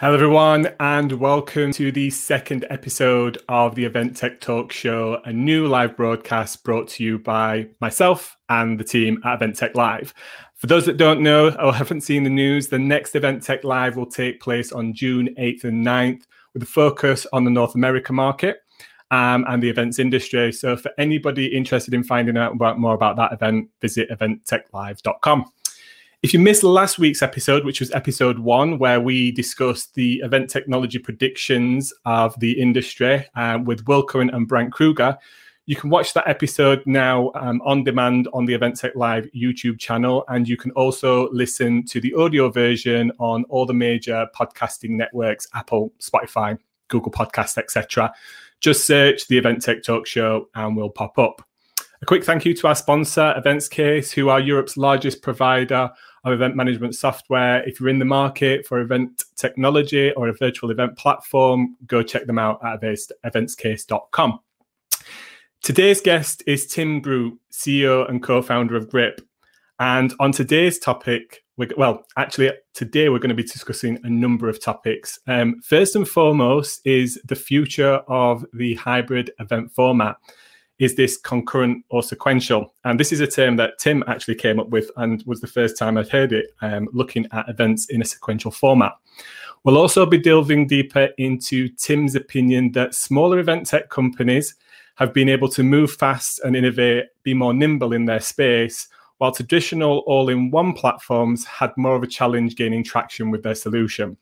Hello, everyone, and welcome to the second episode of the Event Tech Talk Show, a new live broadcast brought to you by myself and the team at Event Tech Live. For those that don't know or haven't seen the news, the next Event Tech Live will take place on June 8th and 9th with a focus on the North America market and the events industry. So for anybody interested in finding out more about that event, visit eventtechlive.com. If you missed last week's episode, which was episode 1, where we discussed the event technology predictions of the industry with Will Curran and Brent Kruger, you can watch that episode now on demand on the Event Tech Live YouTube channel. And you can also listen to the audio version on all the major podcasting networks, Apple, Spotify, Google Podcasts, etc. Just search the Event Tech Talk Show and we'll pop up. A quick thank you to our sponsor, EventsCase, who are Europe's largest provider of event management software. If you're in the market for event technology or a virtual event platform, go check them out at eventscase.com. Today's guest is Tim Groot, CEO and co-founder of Grip. And on today's topic, today we're going to be discussing a number of topics. First and foremost is the future of the hybrid event format. Is this concurrent or sequential? And this is a term that Tim actually came up with and was the first time I've heard it, looking at events in a sequential format. We'll also be delving deeper into Tim's opinion that smaller event tech companies have been able to move fast and innovate, be more nimble in their space, while traditional all-in-one platforms had more of a challenge gaining traction with their solution.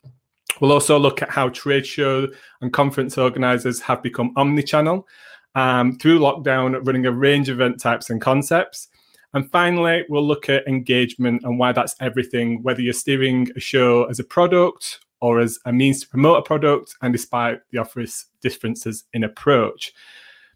We'll also look at how trade show and conference organizers have become omnichannel, through lockdown, running a range of event types and concepts. And finally, we'll look at engagement and why that's everything, whether you're steering a show as a product or as a means to promote a product, and despite the offer's differences in approach.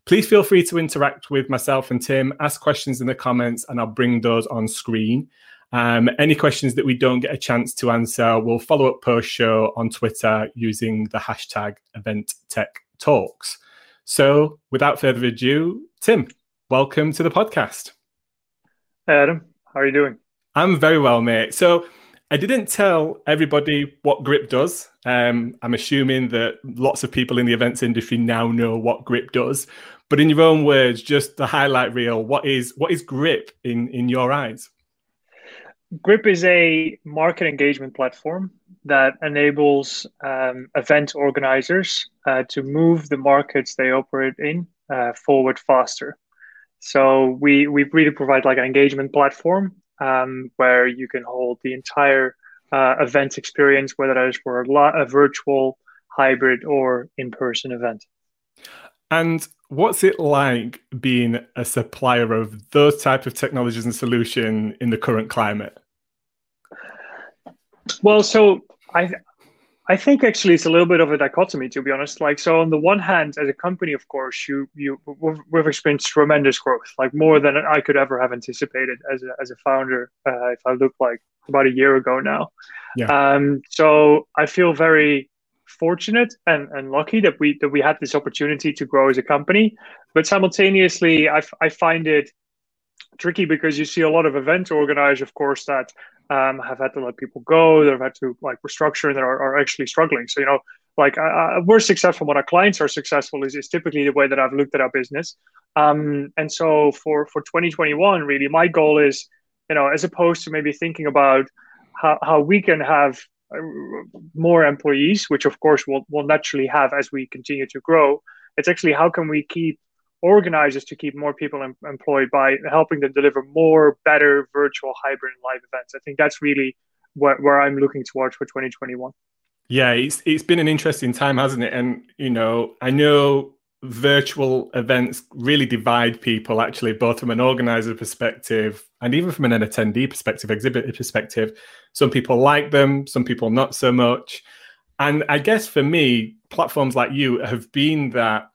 Please feel free to interact with myself and Tim, ask questions in the comments, and I'll bring those on screen. Any questions that we don't get a chance to answer, we'll follow up post-show on Twitter using the hashtag EventTechTalks. So without further ado, Tim, welcome to the podcast. Hey, Adam. How are you doing? I'm very well, mate. So I didn't tell everybody what Grip does. I'm assuming that lots of people in the events industry now know what Grip does. But in your own words, just the highlight reel, what is Grip in your eyes? Grip is a market engagement platform that enables event organizers to move the markets they operate in forward faster. So we really provide like an engagement platform where you can hold the entire event experience, whether that is for a virtual, hybrid, or in-person event. And what's it like being a supplier of those type of technologies and solution in the current climate? Well, so I think actually it's a little bit of a dichotomy, to be honest. Like, so on the one hand, as a company, of course, we've experienced tremendous growth, like more than I could ever have anticipated as a founder. If I look like about a year ago now, yeah. So I feel very fortunate and lucky that we had this opportunity to grow as a company. But simultaneously, I find it tricky because you see a lot of event organizers, of course, that have had to let people go. They've had to like restructure and they are actually struggling. So, you know, like we're successful when our clients are successful is typically the way that I've looked at our business. And so for 2021, really, my goal is, you know, as opposed to maybe thinking about how we can have more employees, which of course we'll naturally have as we continue to grow, it's actually how can we keep organizers to keep more people employed by helping them deliver more, better virtual, hybrid, and live events. I think that's really where I'm looking towards for 2021. Yeah, it's been an interesting time, hasn't it? And, you know, I know virtual events really divide people, actually, both from an organizer perspective and even from an attendee perspective, exhibitor perspective. Some people like them, some people not so much. And I guess for me, platforms like you have been that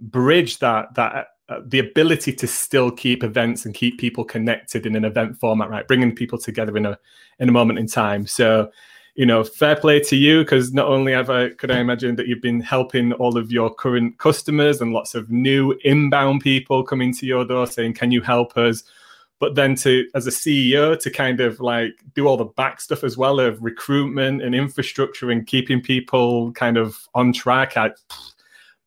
bridge that the ability to still keep events and keep people connected in an event format, right? Bringing people together in a moment in time. So, you know, fair play to you, because not only could I imagine that you've been helping all of your current customers and lots of new inbound people coming to your door saying, can you help us? But then to, as a CEO, to kind of like do all the back stuff as well of recruitment and infrastructure and keeping people kind of on track,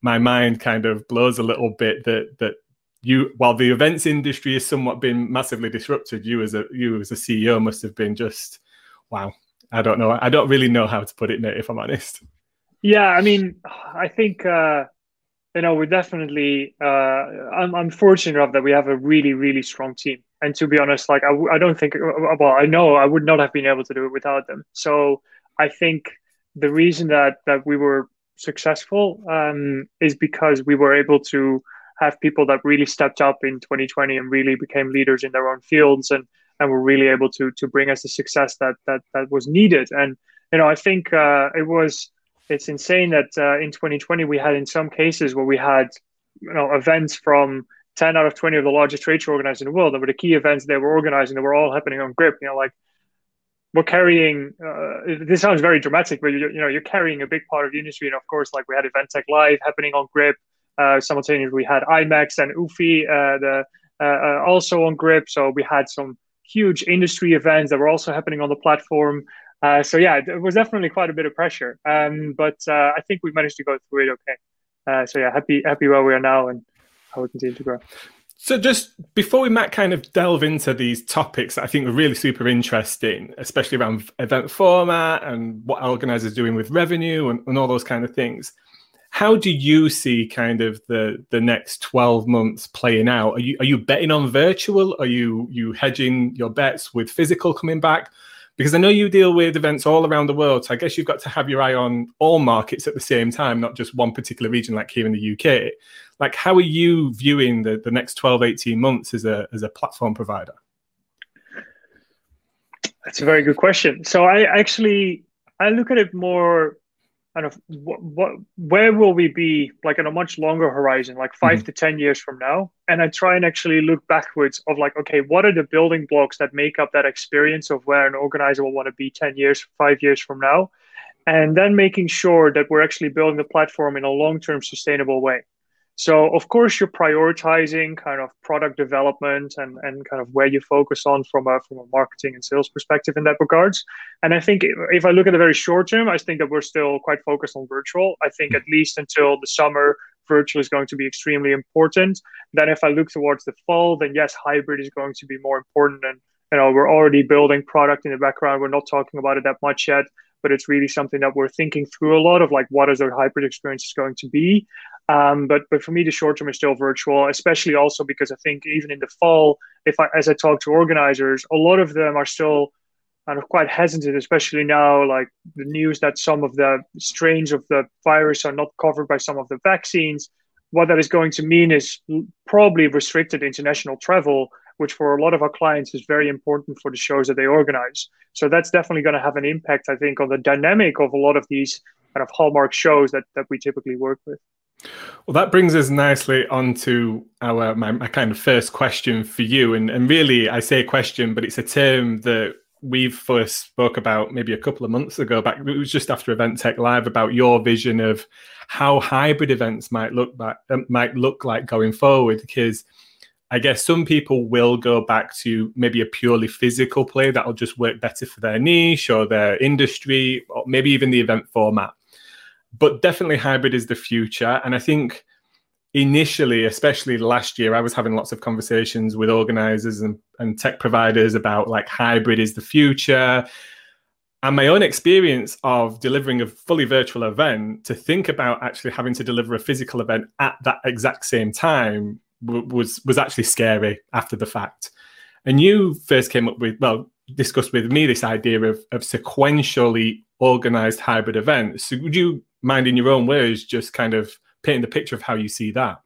my mind kind of blows a little bit that you, while the events industry has somewhat been massively disrupted, you as a CEO must have been just, wow, I don't know. I don't really know how to put it, Nate, if I'm honest. Yeah, I mean, I think, we're definitely, I'm fortunate enough that we have a really, really strong team. And to be honest, like, I don't think, well, I know I would not have been able to do it without them. So I think the reason that we were successful is because we were able to have people that really stepped up in 2020 and really became leaders in their own fields and were really able to bring us the success that was needed. And, I think it's insane that in 2020, we had in some cases where we had, events from 10 out of 20 of the largest trade show organized in the world. That were the key events they were organizing that were all happening on Grip. We're carrying, this sounds very dramatic, but you're carrying a big part of the industry. And of course, like we had Event Tech Live happening on Grip. Simultaneously, we had IMEX and UFI also on Grip. So we had some huge industry events that were also happening on the platform. So yeah, it was definitely quite a bit of pressure. But I think we managed to go through it okay. So yeah, happy where we are now and how we continue to grow. So just before we might kind of delve into these topics that I think are really super interesting, especially around event format and what organizers are doing with revenue and all those kind of things, how do you see kind of the next 12 months playing out? Are you betting on virtual? Are you hedging your bets with physical coming back? Because I know you deal with events all around the world, so I guess you've got to have your eye on all markets at the same time, not just one particular region like here in the UK. Like, how are you viewing the next 12, 18 months as a platform provider? That's a very good question. So I look at it more kind of where will we be like on a much longer horizon, like five to 10 years from now. And I try and actually look backwards of like, okay, what are the building blocks that make up that experience of where an organizer will want to be 10 years, 5 years from now? And then making sure that we're actually building the platform in a long-term sustainable way. So of course you're prioritizing kind of product development and kind of where you focus on from a marketing and sales perspective in that regards. And I think if I look at the very short term, I think that we're still quite focused on virtual. I think at least until the summer, virtual is going to be extremely important. Then if I look towards the fall, then yes, hybrid is going to be more important. And we're already building product in the background. We're not talking about it that much yet, but it's really something that we're thinking through a lot of like, what is our hybrid experience going to be? But for me, the short term is still virtual, especially also because I think even in the fall, as I talk to organizers, a lot of them are still kind of quite hesitant, especially now, like the news that some of the strains of the virus are not covered by some of the vaccines. What that is going to mean is probably restricted international travel, which for a lot of our clients is very important for the shows that they organize. So that's definitely going to have an impact, I think, on the dynamic of a lot of these kind of hallmark shows that we typically work with. Well, that brings us nicely onto my kind of first question for you. And really, I say question, but it's a term that we first spoke about maybe a couple of months ago back. It was just after Event Tech Live about your vision of how hybrid events might look like going forward. Because I guess some people will go back to maybe a purely physical play that'll just work better for their niche or their industry, or maybe even the event format. But definitely hybrid is the future. And I think initially, especially last year, I was having lots of conversations with organizers and tech providers about like hybrid is the future. And my own experience of delivering a fully virtual event to think about actually having to deliver a physical event at that exact same time was actually scary after the fact. And you first discussed with me this idea of sequentially organized hybrid events. So would you mind, in your own words, just kind of painting the picture of how you see that?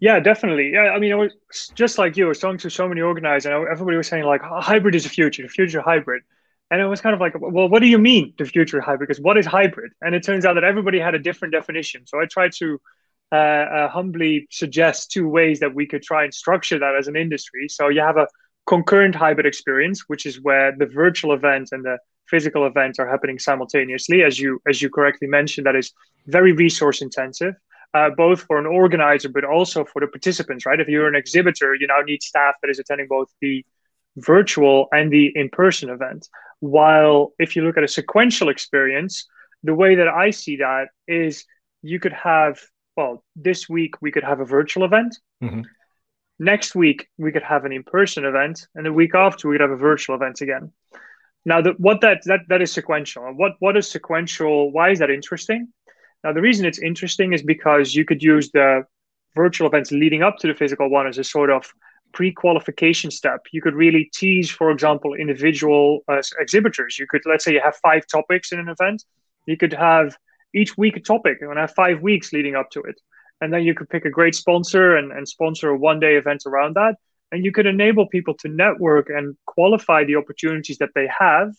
Yeah, definitely. Yeah, I mean, I was just like you. I was talking to so many organizers, and everybody was saying like, hybrid is the future hybrid. And it was kind of like, well, what do you mean the future hybrid? Because what is hybrid? And it turns out that everybody had a different definition. So I tried to humbly suggest two ways that we could try and structure that as an industry. So you have a concurrent hybrid experience, which is where the virtual event and the physical events are happening simultaneously. As you correctly mentioned, that is very resource intensive. both for an organizer, but also for the participants, right? If you're an exhibitor, you now need staff that is attending both the virtual and the in-person event. While if you look at a sequential experience, the way that I see that is you could have, well, this week we could have a virtual event. Mm-hmm. Next week, we could have an in-person event. And the week after, we could have a virtual event again. Now, that is sequential. And what is sequential? Why is that interesting? Now, the reason it's interesting is because you could use the virtual events leading up to the physical one as a sort of pre-qualification step. You could really tease, for example, individual exhibitors. You could, let's say you have 5 topics in an event. You could have each week a topic and have 5 weeks leading up to it. And then you could pick a great sponsor and sponsor a one-day event around that. And you could enable people to network and qualify the opportunities that they have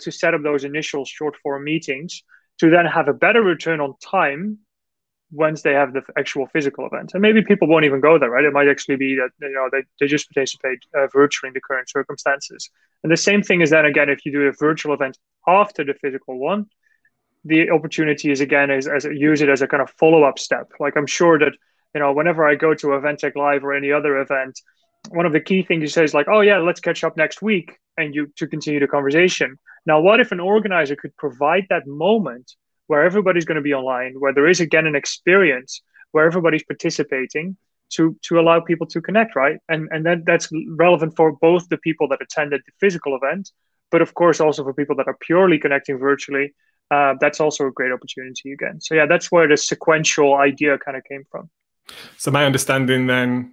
to set up those initial short-form meetings to then have a better return on time once they have the actual physical event. And maybe people won't even go there, right? It might actually be that they just participate virtually in the current circumstances. And the same thing is then, again, if you do a virtual event after the physical one, the opportunity is, again, as use it as a kind of follow-up step. Like, I'm sure that, whenever I go to Event Tech Live or any other event, one of the key things you say is like, oh, yeah, let's catch up next week and you to continue the conversation. Now, what if an organizer could provide that moment where everybody's going to be online, where there is, again, an experience where everybody's participating to allow people to connect, right? And that's relevant for both the people that attended the physical event, but, of course, also for people that are purely connecting virtually. That's also a great opportunity again. So, yeah, that's where the sequential idea kind of came from. So my understanding then,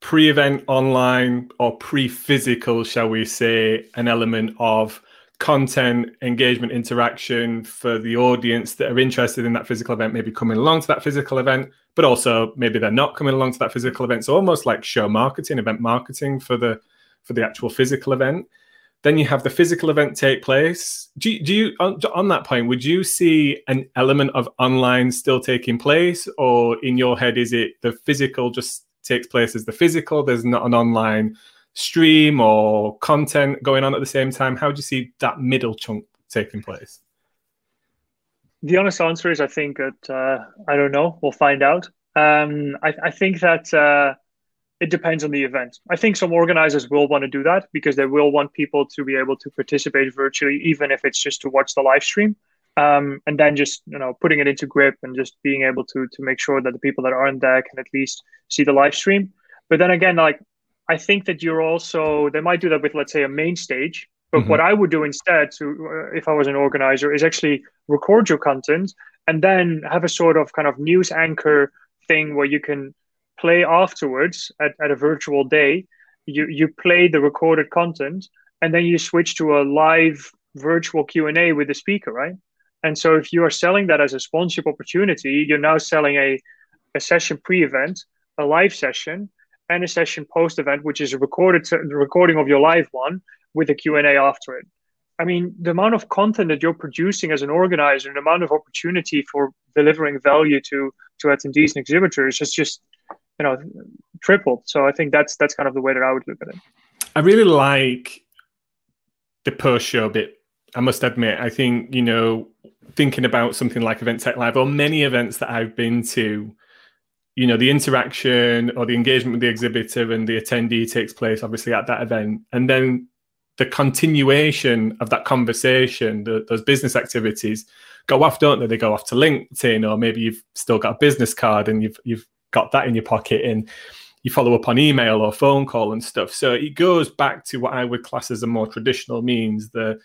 pre-event online or pre-physical, shall we say, an element of content, engagement, interaction for the audience that are interested in that physical event, maybe coming along to that physical event, but also maybe they're not coming along to that physical event. So almost like show marketing, event marketing for the actual physical event. Then you have the physical event take place. Do you on that point, would you see an element of online still taking place? Or in your head, is it the physical just takes place as the physical? There's not an online stream or content going on at the same time. How do you see that middle chunk taking place? The honest answer is I think that, I don't know, we'll find out. I think that... It depends on the event. I think some organizers will want to do that because they will want people to be able to participate virtually, even if it's just to watch the live stream, and then just putting it into Grip and just being able to make sure that the people that aren't there can at least see the live stream. But then again, like, I think that you're also, they might do that with, let's say, a main stage. But mm-hmm. what I would do instead, if I was an organizer, is actually record your content and then have a sort of kind of news anchor thing where you can play afterwards at a virtual day. You play the recorded content and then you switch to a live virtual Q&A with the speaker, right? And so if you are selling that as a sponsorship opportunity, you're now selling a session pre-event, a live session, and a session post-event, which is the recording of your live one with a Q&A after it. I mean, the amount of content that you're producing as an organizer and the amount of opportunity for delivering value to attendees and exhibitors is just tripled. So I think that's kind of the way that I would look at it. I really like the post-show bit, I must admit. I think, thinking about something like Event Tech Live or many events that I've been to, the interaction or the engagement with the exhibitor and the attendee takes place, obviously, at that event. And then the continuation of that conversation, those business activities go off, don't they? They go off to LinkedIn, or maybe you've still got a business card and you've got that in your pocket and you follow up on email or phone call and stuff. So it goes back to what I would class as a more traditional means, the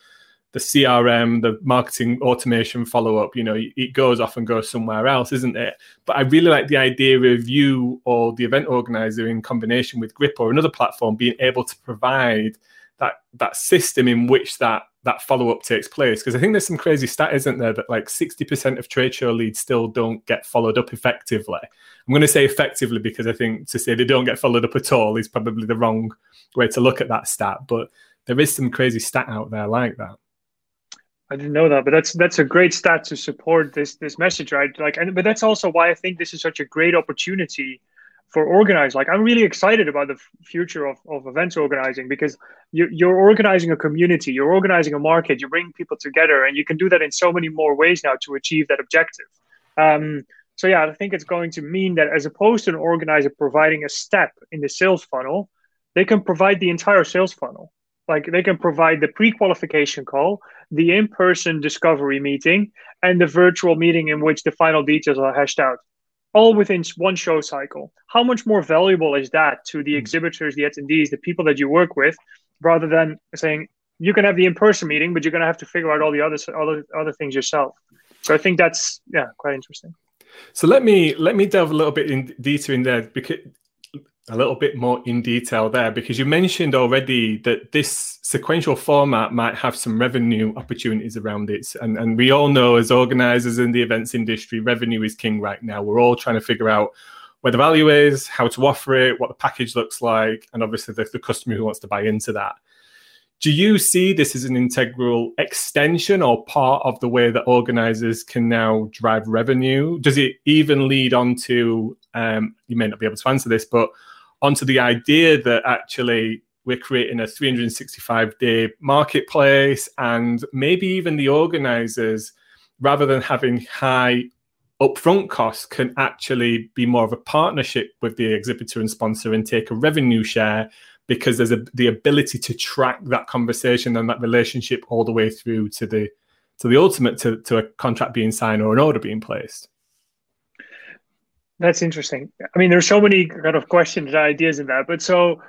CRM, the marketing automation follow-up. It goes off and goes somewhere else, isn't it? But I really like the idea of you or the event organizer in combination with Grip or another platform being able to provide that system in which that follow-up takes place. Because I think there's some crazy stat, isn't there, that like 60% of trade show leads still don't get followed up effectively. I'm going to say effectively because I think to say they don't get followed up at all is probably the wrong way to look at that stat. But there is some crazy stat out there like that. I didn't know that, but that's a great stat to support this message, right? Like, but that's also why I think this is such a great opportunity for organizers. Like, I'm really excited about the future of events organizing, because you're organizing a community, you're organizing a market, you bring people together, and you can do that in so many more ways now to achieve that objective. So yeah, I think it's going to mean that as opposed to an organizer providing a step in the sales funnel, they can provide the entire sales funnel. Like they can provide the pre-qualification call, the in-person discovery meeting, and the virtual meeting in which the final details are hashed out, all within one show cycle. How much more valuable is that to the exhibitors, the attendees, the people that you work with, rather than saying, you can have the in-person meeting, but you're going to have to figure out all the other things yourself. So I think that's, yeah, quite interesting. So let me delve a little bit in deeper in there, because a little bit more in detail there, because you mentioned already that this sequential format might have some revenue opportunities around it. And we all know, as organizers in the events industry, revenue is king right now. We're all trying to figure out where the value is, how to offer it, what the package looks like, and obviously the customer who wants to buy into that. Do you see this as an integral extension or part of the way that organizers can now drive revenue? Does it even lead on to, you may not be able to answer this, but onto the idea that actually we're creating a 365-day marketplace, and maybe even the organizers, rather than having high upfront costs, can actually be more of a partnership with the exhibitor and sponsor and take a revenue share, because there's the ability to track that conversation and that relationship all the way through to the ultimate, to a contract being signed or an order being placed. That's interesting. I mean, there's so many kind of questions and ideas in that. But so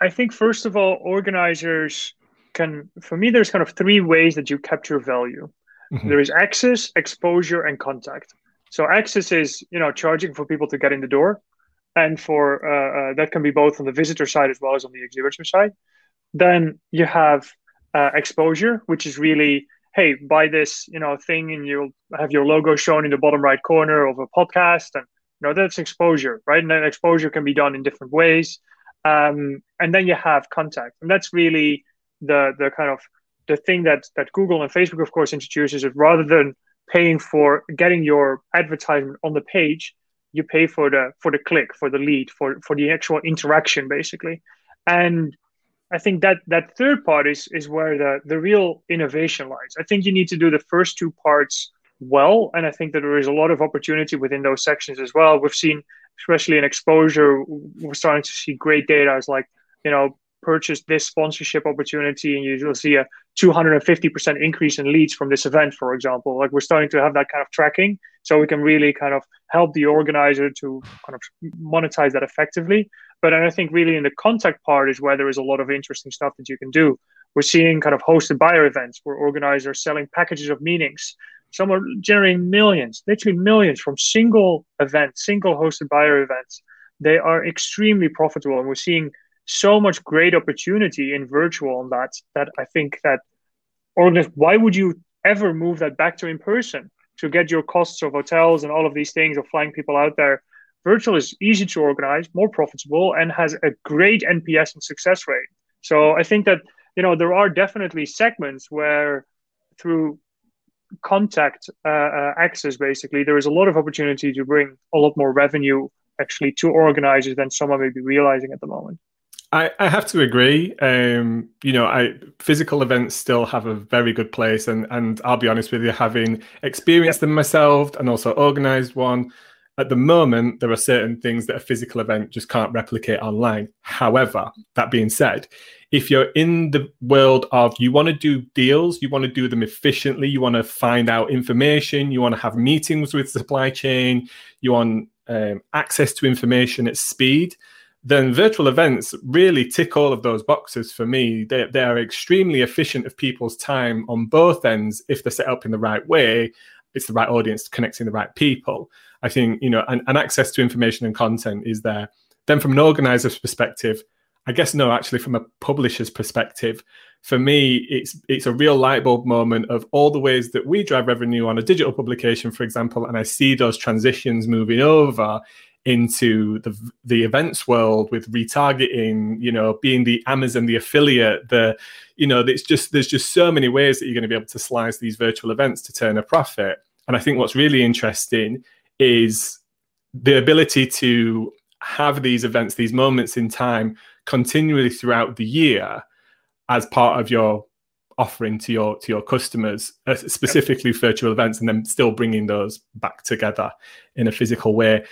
I think, first of all, organizers can, for me, there's kind of three ways that you capture value. Mm-hmm. There is access, exposure, and contact. So access is, charging for people to get in the door. And for that can be both on the visitor side as well as on the exhibitor side. Then you have exposure, which is really, hey, buy this thing, and you'll have your logo shown in the bottom right corner of a podcast, and that's exposure, right? And that exposure can be done in different ways. And then you have contact, and that's really the kind of the thing that Google and Facebook, of course, introduces. Is rather than paying for getting your advertisement on the page, you pay for the click, for the lead, for the actual interaction, basically. And I think that third part is where the real innovation lies. I think you need to do the first two parts well, and I think that there is a lot of opportunity within those sections as well. We've seen, especially in exposure, we're starting to see great data. It's like, purchase this sponsorship opportunity, and you'll see a 250% increase in leads from this event, for example. Like, we're starting to have that kind of tracking, so we can really kind of help the organizer to kind of monetize that effectively. But I think really in the contact part is where there is a lot of interesting stuff that you can do. We're seeing kind of hosted buyer events where organizers are selling packages of meetings. Some are generating millions, literally millions, from single events, single hosted buyer events. They are extremely profitable, and we're seeing so much great opportunity in virtual on that I think that, or why would you ever move that back to in person to get your costs of hotels and all of these things, or flying people out there? Virtual is easy to organize, more profitable, and has a great NPS and success rate. So I think that, there are definitely segments where through contact access, basically, there is a lot of opportunity to bring a lot more revenue actually to organizers than someone may be realizing at the moment. I have to agree. Physical events still have a very good place. And I'll be honest with you, having experienced them myself and also organized one, at the moment, there are certain things that a physical event just can't replicate online. However, that being said, if you're in the world of you want to do deals, you want to do them efficiently, you want to find out information, you want to have meetings with supply chain, you want access to information at speed, then virtual events really tick all of those boxes for me. They are extremely efficient of people's time on both ends if they're set up in the right way. It's the right audience connecting the right people. I think, and access to information and content is there. Then from an organizer's perspective, from a publisher's perspective, for me, it's a real light bulb moment of all the ways that we drive revenue on a digital publication, for example, and I see those transitions moving over into the events world with retargeting, being the Amazon, the affiliate, there's just so many ways that you're going to be able to slice these virtual events to turn a profit. And I think what's really interesting is the ability to have these events, these moments in time continually throughout the year as part of your offering to your customers, specifically virtual events, and then still bringing those back together in a physical way.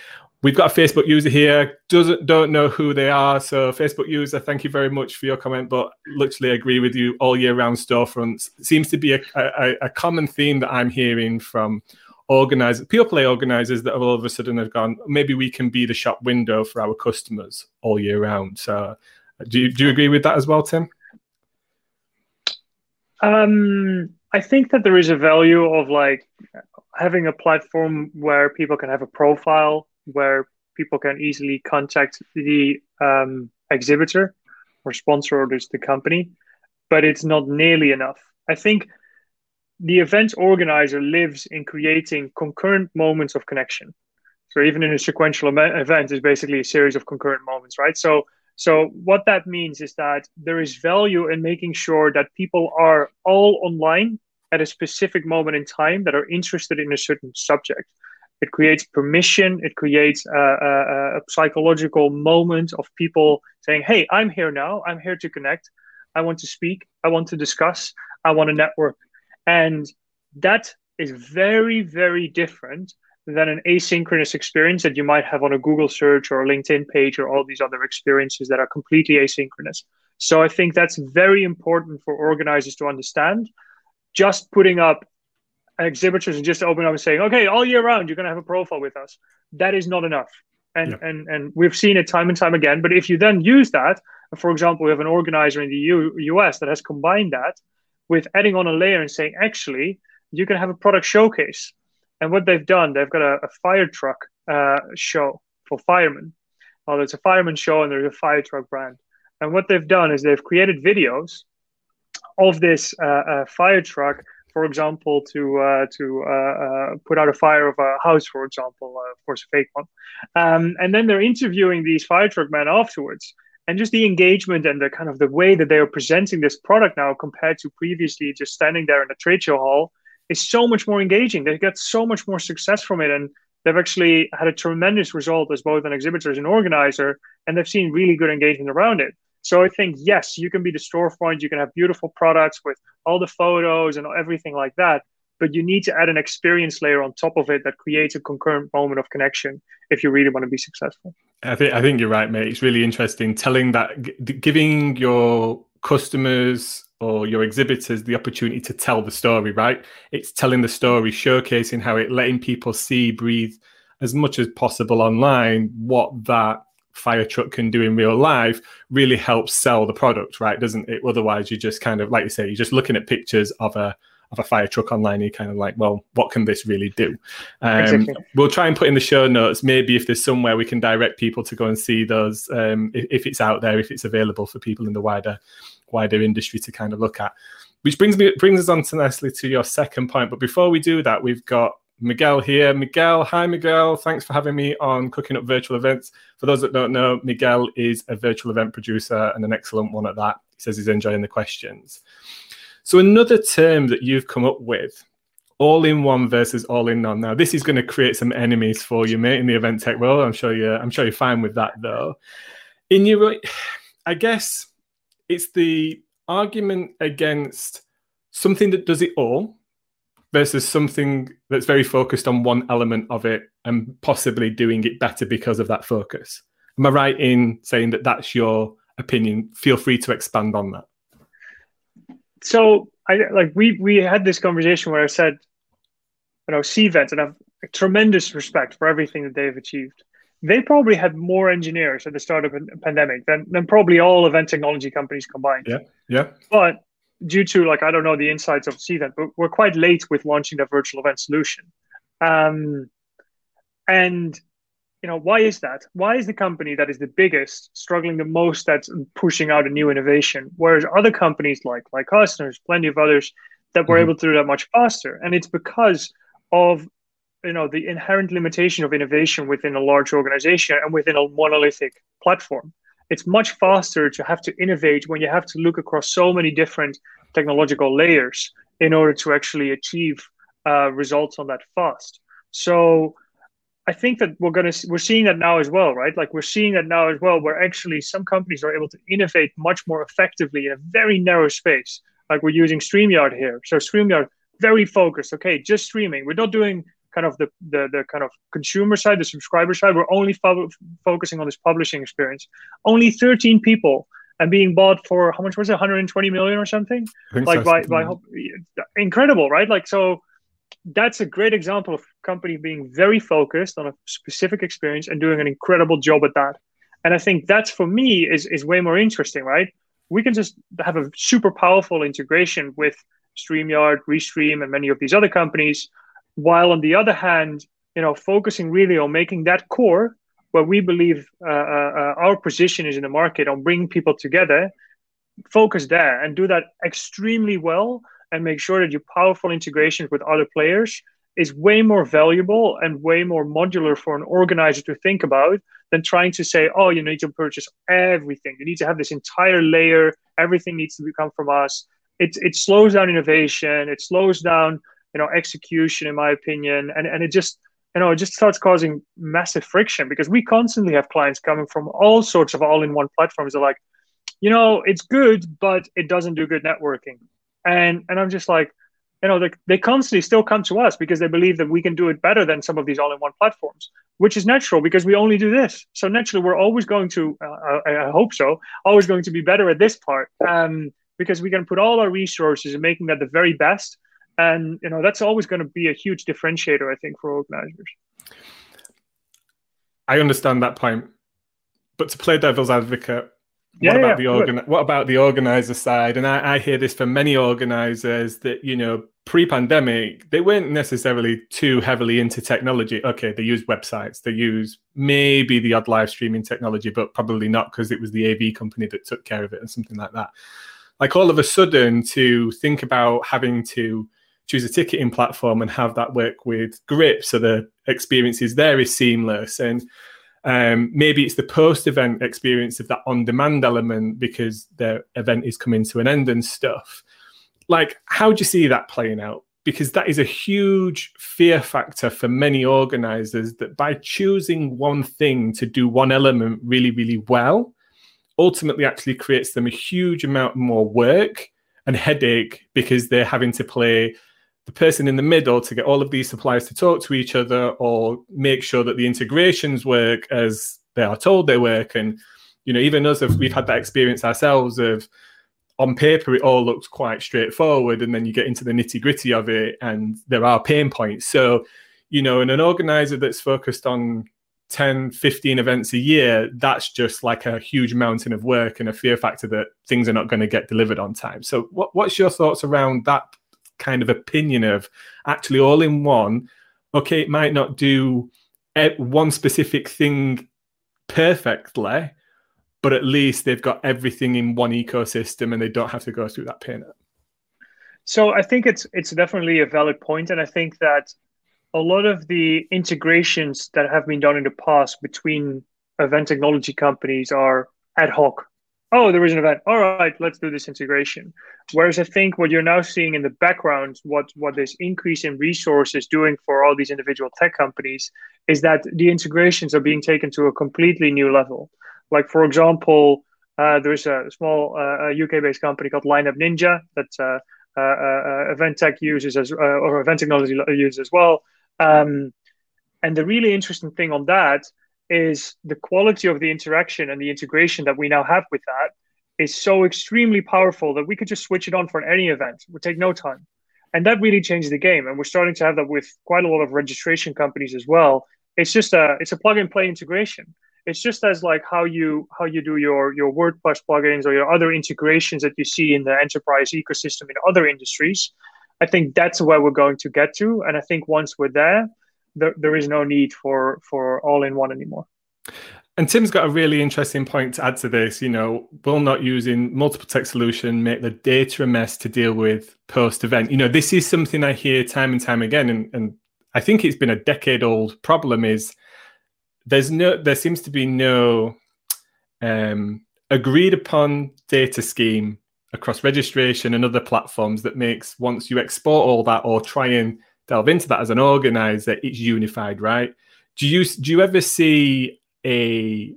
We've got a Facebook user here, don't know who they are. So Facebook user, thank you very much for your comment, but literally agree with you all year round. Storefronts seems to be a common theme that I'm hearing from organizers, pure play organizers that have all of a sudden have gone, maybe we can be the shop window for our customers all year round. So do you agree with that as well, Tim? I think that there is a value of like having a platform where people can have a profile, where people can easily contact the exhibitor or sponsor or just the company, but it's not nearly enough. I think the event organizer lives in creating concurrent moments of connection. So even in a sequential event is basically a series of concurrent moments, right? So what that means is that there is value in making sure that people are all online at a specific moment in time that are interested in a certain subject. It creates permission. It creates a psychological moment of people saying, hey, I'm here now. I'm here to connect. I want to speak. I want to discuss. I want to network. And that is very, very different than an asynchronous experience that you might have on a Google search or a LinkedIn page or all these other experiences that are completely asynchronous. So I think that's very important for organizers to understand. Just putting up exhibitors and just open up and saying, okay, all year round, you're going to have a profile with us. That is not enough. And we've seen it time and time again. But if you then use that, for example, we have an organizer in the US that has combined that with adding on a layer and saying, actually, you can have a product showcase. And what they've done, they've got a fire truck show for firemen. Well, there's a fireman show and there's a fire truck brand. And what they've done is they've created videos of this fire truck, for example, to put out a fire of a house, for example, of course, a fake one. And then they're interviewing these fire truck men afterwards. And just the engagement and the kind of the way that they are presenting this product now compared to previously just standing there in a trade show hall is so much more engaging. They get so much more success from it. And they've actually had a tremendous result as both an exhibitor and an organizer. And they've seen really good engagement around it. So I think, yes, you can be the storefront. You can have beautiful products with all the photos and everything like that. But you need to add an experience layer on top of it that creates a concurrent moment of connection if you really want to be successful. I think you're right, mate. It's really interesting telling that, giving your customers or your exhibitors the opportunity to tell the story, right? It's telling the story, showcasing how it, letting people see, breathe as much as possible online, what that fire truck can do in real life really helps sell the product, right? Doesn't it? Otherwise, you just kind of, like you say, you're just looking at pictures of a fire truck online. You're kind of like, well, what can this really do? Exactly. We'll try and put in the show notes, maybe if there's somewhere we can direct people to go and see those, if it's out there, if it's available for people in the wider industry to kind of look at. Which brings us on to nicely to your second point. But before we do that, we've got Miguel here. Miguel, hi Miguel. Thanks for having me on Cooking Up Virtual Events. For those that don't know, Miguel is a virtual event producer and an excellent one at that. He says he's enjoying the questions. So another term that you've come up with, all-in-one versus all-in-none. Now, this is going to create some enemies for you, mate, in the event tech world. I'm sure you're fine with that, though. In your, I guess it's the argument against something that does it all versus something that's very focused on one element of it and possibly doing it better because of that focus. Am I right in saying that that's your opinion? Feel free to expand on that. So we had this conversation where I said, Cvent, and I have a tremendous respect for everything that they've achieved. They probably had more engineers at the start of the pandemic than probably all event technology companies combined. Yeah. But due to, I don't know the insights of Cvent, but we're quite late with launching that virtual event solution. Why is that? Why is the company that is the biggest struggling the most that's pushing out a new innovation? Whereas other companies like us, and there's plenty of others that were able to do that much faster. And it's because of, the inherent limitation of innovation within a large organization and within a monolithic platform. It's much faster to have to innovate when you have to look across so many different technological layers in order to actually achieve results on that fast. So I think that we're seeing that now as well, right? We're seeing that now as well, where actually some companies are able to innovate much more effectively in a very narrow space Like, we're using StreamYard here. So StreamYard, very focused. Okay, just streaming. We're not doing kind of the kind of consumer side, the subscriber side. We're only focusing on this publishing experience. Only 13 people and being bought for, how much was it? 120 million or something? Like, by incredible, right? Like, so that's a great example of a company being very focused on a specific experience and doing an incredible job at that. And I think that's, for me, is way more interesting, right? We can just have a super powerful integration with StreamYard, Restream, and many of these other companies, while on the other hand, you know, focusing really on making that core where we believe our position is in the market, on bringing people together, focus there and do that extremely well, and make sure that your powerful integrations with other players is way more valuable and way more modular for an organizer to think about than trying to say, oh, you need to purchase everything. You need to have this entire layer. Everything needs to come from us. It slows down innovation. It slows down, you know, execution, in my opinion. And it just, you know, it just starts causing massive friction, because we constantly have clients coming from all sorts of all-in-one platforms. They're like, you know, it's good, but it doesn't do good networking. And I'm just like, you know, they constantly still come to us because they believe that we can do it better than some of these all-in-one platforms, which is natural because we only do this. So naturally, we're always going to, I hope so, always going to be better at this part, because we can put all our resources in making that the very best. And, you know, that's always going to be a huge differentiator, I think, for organizers. I understand that point. But to play devil's advocate, what about the organizer side? And I hear this from many organizers that, you know, pre-pandemic, they weren't necessarily too heavily into technology. Okay, they use websites, they use maybe the odd live streaming technology, but probably not, because it was the AV company that took care of it and something like that. Like, all of a sudden, to think about having to choose a ticketing platform and have that work with Grip so the experiences there is seamless, and maybe it's the post-event experience of that on-demand element because their event is coming to an end and stuff. Like, how do you see that playing out? Because that is a huge fear factor for many organizers, that by choosing one thing to do one element really, really well, ultimately actually creates them a huge amount more work and headache, because they're having to play the person in the middle to get all of these suppliers to talk to each other, or make sure that the integrations work as they are told they work. And, you know, even us, if we've had that experience ourselves of, on paper, it all looks quite straightforward, and then you get into the nitty gritty of it and there are pain points. So, you know, in an organizer that's focused on 10, 15 events a year, that's just like a huge mountain of work and a fear factor that things are not going to get delivered on time. So what's your thoughts around that kind of opinion of actually all in one? Okay, it might not do one specific thing perfectly, but at least they've got everything in one ecosystem and they don't have to go through that pain. So I think it's definitely a valid point. And I think that a lot of the integrations that have been done in the past between event technology companies are ad hoc. Oh, there is an event. All right, let's do this integration. Whereas I think what you're now seeing in the background, what this increase in resources doing for all these individual tech companies, is that the integrations are being taken to a completely new level. Like, for example, there is a small UK-based company called Lineup Ninja that event tech uses or event technology uses as well. And the really interesting thing on that is the quality of the interaction and the integration that we now have with that is so extremely powerful that we could just switch it on for any event. It would take no time. And that really changed the game. And we're starting to have that with quite a lot of registration companies as well. It's just it's a plug and play integration. It's just as like how you do your WordPress plugins or your other integrations that you see in the enterprise ecosystem in other industries. I think that's where we're going to get to. And I think once we're there is no need for all-in-one anymore. And Tim's got a really interesting point to add to this. You know, will not using multiple tech solution make the data a mess to deal with post-event? You know, this is something I hear time and time again. And I think it's been a decade-old problem, is there seems to be no agreed upon data scheme across registration and other platforms that makes, once you export all that or try and delve into that as an organizer, it's unified, right? Do you ever see a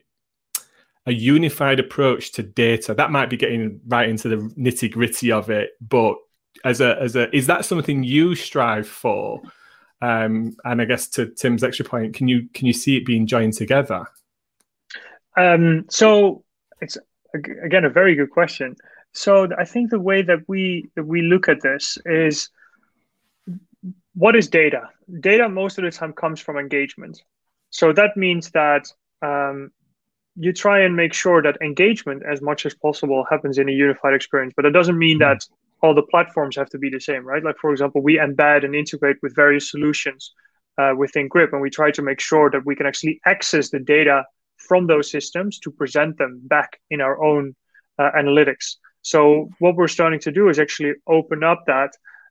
a unified approach to data. That might be getting right into the nitty gritty of it, but is that something you strive for? And I guess to Tim's extra point, can you see it being joined together? So it's again a very good question. So I think the way that we look at this is, what is data? Data most of the time comes from engagement. So that means that you try and make sure that engagement as much as possible happens in a unified experience, but it doesn't mean that all the platforms have to be the same, right? Like, for example, we embed and integrate with various solutions within Grip, and we try to make sure that we can actually access the data from those systems to present them back in our own analytics. So what we're starting to do is actually open up that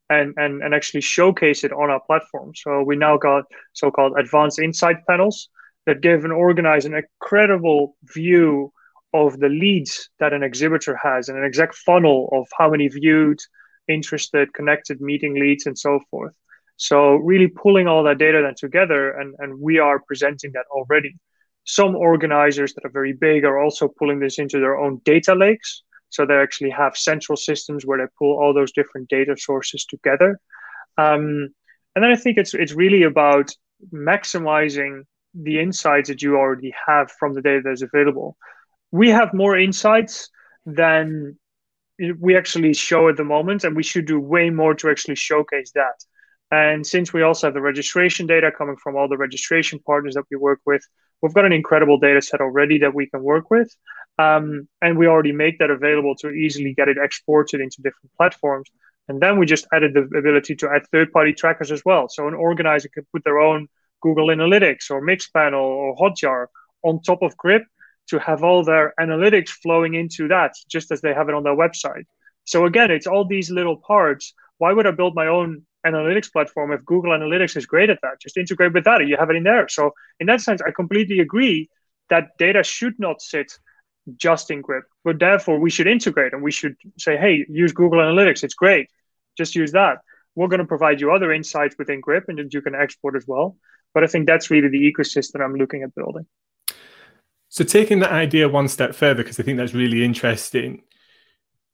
and actually showcase it on our platform. So we now got so-called advanced insight panels that give and organize an incredible view of the leads that an exhibitor has and an exact funnel of how many viewed, interested, connected, meeting leads, and so forth. So really pulling all that data then together, and we are presenting that already. Some organizers that are very big are also pulling this into their own data lakes. So they actually have central systems where they pull all those different data sources together. And then I think it's really about maximizing the insights that you already have from the data that's available. We have more insights than we actually show at the moment, and we should do way more to actually showcase that. And since we also have the registration data coming from all the registration partners that we work with, we've got an incredible data set already that we can work with. And we already make that available to easily get it exported into different platforms. And then we just added the ability to add third-party trackers as well. So an organizer could put their own Google Analytics or Mixpanel or Hotjar on top of Grip to have all their analytics flowing into that, just as they have it on their website. So again, it's all these little parts. Why would I build my own analytics platform if Google Analytics is great at that? Just integrate with that, you have it in there. So in that sense, I completely agree that data should not sit just in Grip, but therefore we should integrate, and we should say, hey, use Google Analytics, it's great, just use that. We're going to provide you other insights within Grip, and then you can export as well. But I think that's really the ecosystem I'm looking at building. So taking that idea one step further, because I think that's really interesting,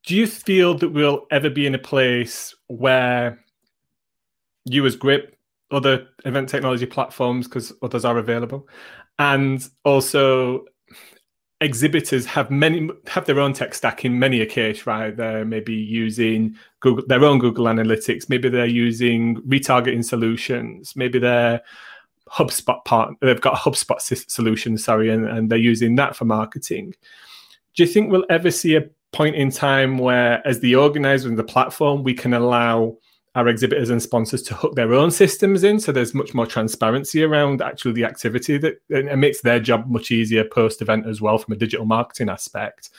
do you feel that we'll ever be in a place where you as Grip, other event technology platforms, because others are available, and also exhibitors have their own tech stack in many a case, right? They're maybe using their own Google Analytics, maybe they're using retargeting solutions, maybe they're HubSpot part. They've got a HubSpot solution, sorry, and they're using that for marketing. Do you think we'll ever see a point in time where, as the organizer and the platform, we can allow our exhibitors and sponsors to hook their own systems in, so there's much more transparency around actually the activity, that and makes their job much easier post-event as well from a digital marketing aspect?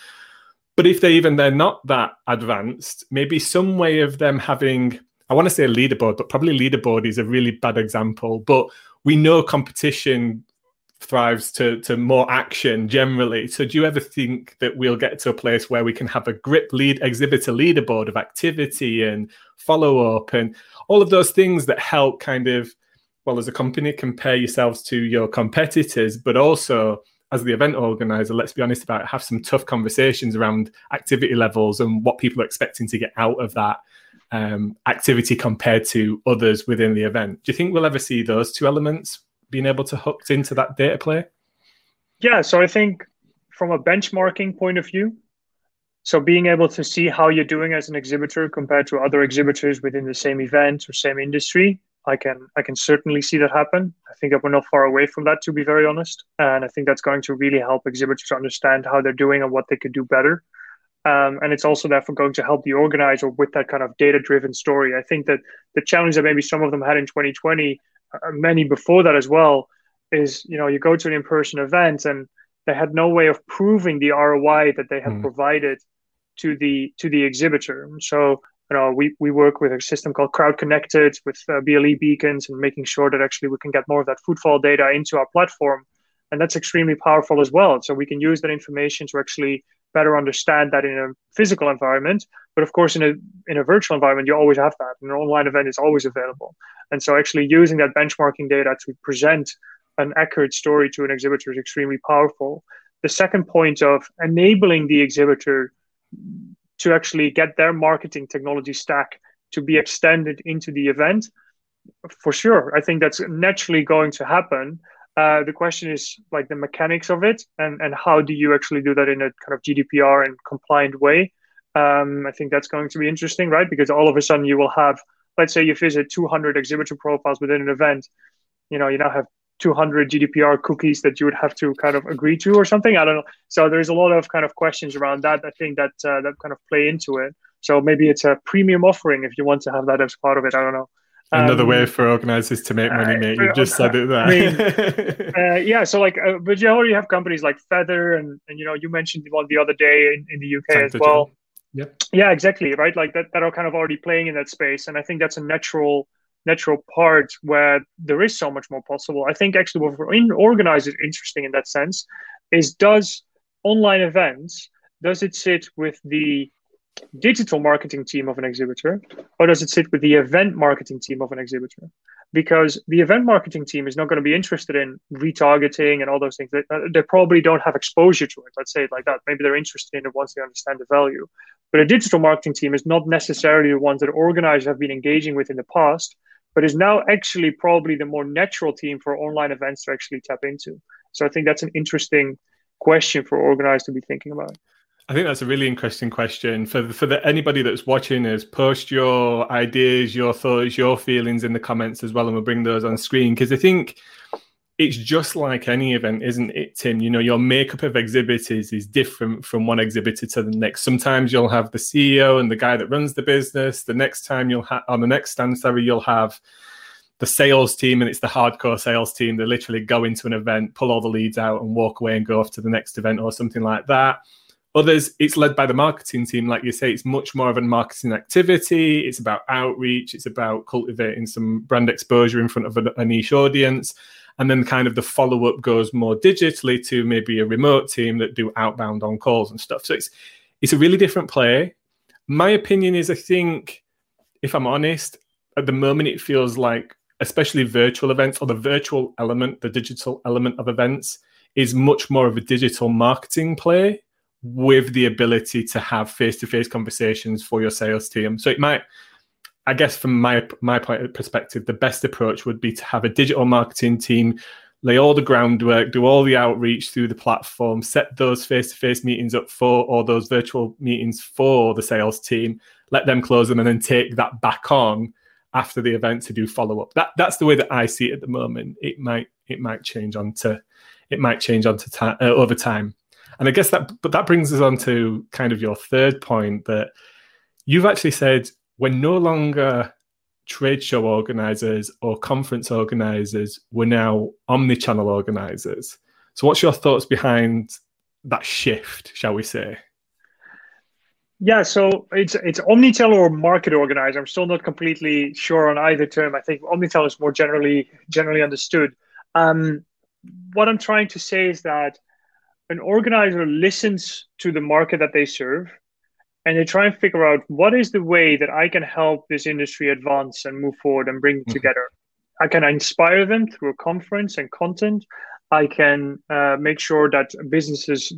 But if they're not that advanced, maybe some way of them having, I want to say a leaderboard, but probably leaderboard is a really bad example, but we know competition thrives to more action generally. So do you ever think that we'll get to a place where we can have a Grip exhibitor leaderboard of activity and follow-up and all of those things that help kind of, well, as a company, compare yourselves to your competitors, but also as the event organizer, let's be honest about it, have some tough conversations around activity levels and what people are expecting to get out of that activity compared to others within the event? Do you think we'll ever see those two elements being able to hook into that data play? Yeah, so I think from a benchmarking point of view, so being able to see how you're doing as an exhibitor compared to other exhibitors within the same event or same industry, I can certainly see that happen. I think that we're not far away from that, to be very honest. And I think that's going to really help exhibitors understand how they're doing and what they could do better. And it's also therefore going to help the organizer with that kind of data-driven story. I think that the challenge that maybe some of them had in 2020, many before that as well, is, you know, you go to an in-person event and they had no way of proving the ROI that they had provided to the exhibitor. So, you know, we work with a system called Crowd Connected with BLE beacons and making sure that actually we can get more of that footfall data into our platform. And that's extremely powerful as well. So we can use that information to actually better understand that in a physical environment, but of course in a virtual environment, you always have that. An online event is always available. And so actually using that benchmarking data to present an accurate story to an exhibitor is extremely powerful. the second point of enabling the exhibitor to actually get their marketing technology stack to be extended into the event, for sure, I think that's naturally going to happen. The question is like the mechanics of it, and how do you actually do that in a kind of GDPR and compliant way? I think that's going to be interesting, right? Because all of a sudden you will have, let's say you visit 200 exhibitor profiles within an event, you know, you now have 200 GDPR cookies that you would have to kind of agree to or something. I don't know. So there's a lot of kind of questions around that. I think that that kind of play into it. So maybe it's a premium offering if you want to have that as part of it. I don't know. Another way for organizers to make money, mate. You just said it there. I mean, yeah. So like, but you already have companies like Feather, and you know, you mentioned one the other day in the UK as well. Yeah. Yeah, exactly. Right. Like that are kind of already playing in that space. And I think that's a natural part where there is so much more possible. I think actually what organizers interesting in that sense is, does online events, does it sit with the digital marketing team of an exhibitor, or does it sit with the event marketing team of an exhibitor? Because the event marketing team is not going to be interested in retargeting and all those things. They probably don't have exposure to it. Let's say it like that. Maybe they're interested in it once they understand the value. But a digital marketing team is not necessarily the ones that organizers have been engaging with in the past, but is now actually probably the more natural team for online events to actually tap into. So I think that's an interesting question for organizers to be thinking about. I think that's a really interesting question for anybody that's watching us. Post your ideas, your thoughts, your feelings in the comments as well, and we'll bring those on screen, because I think it's just like any event, isn't it, Tim? You know, your makeup of exhibitors is different from one exhibitor to the next. Sometimes you'll have the CEO and the guy that runs the business. The next time you'll have, on the next stand, sorry, you'll have the sales team, and it's the hardcore sales team. They literally go into an event, pull all the leads out, and walk away and go off to the next event or something like that. Others, it's led by the marketing team. Like you say, it's much more of a marketing activity. It's about outreach. It's about cultivating some brand exposure in front of a niche audience. And then kind of the follow-up goes more digitally to maybe a remote team that do outbound on calls and stuff. So it's a really different play. My opinion is, I think, if I'm honest, at the moment it feels like, especially virtual events, or the virtual element, the digital element of events, is much more of a digital marketing play, with the ability to have face-to-face conversations for your sales team. So it might, I guess from my point of perspective, the best approach would be to have a digital marketing team lay all the groundwork, do all the outreach through the platform, set those face-to-face meetings up for, or those virtual meetings for the sales team, let them close them, and then take that back on after the event to do follow-up. That's the way that I see it at the moment. It might change over time. And I guess that brings us on to kind of your third point, that you've actually said we're no longer trade show organizers or conference organizers, we're now omnichannel organizers. So what's your thoughts behind that shift, shall we say? Yeah, so it's omnichannel or market organizer. I'm still not completely sure on either term. I think omnichannel is more generally understood. What I'm trying to say is that an organizer listens to the market that they serve, and they try and figure out, what is the way that I can help this industry advance and move forward and bring it together? I can inspire them through a conference and content. I can make sure that businesses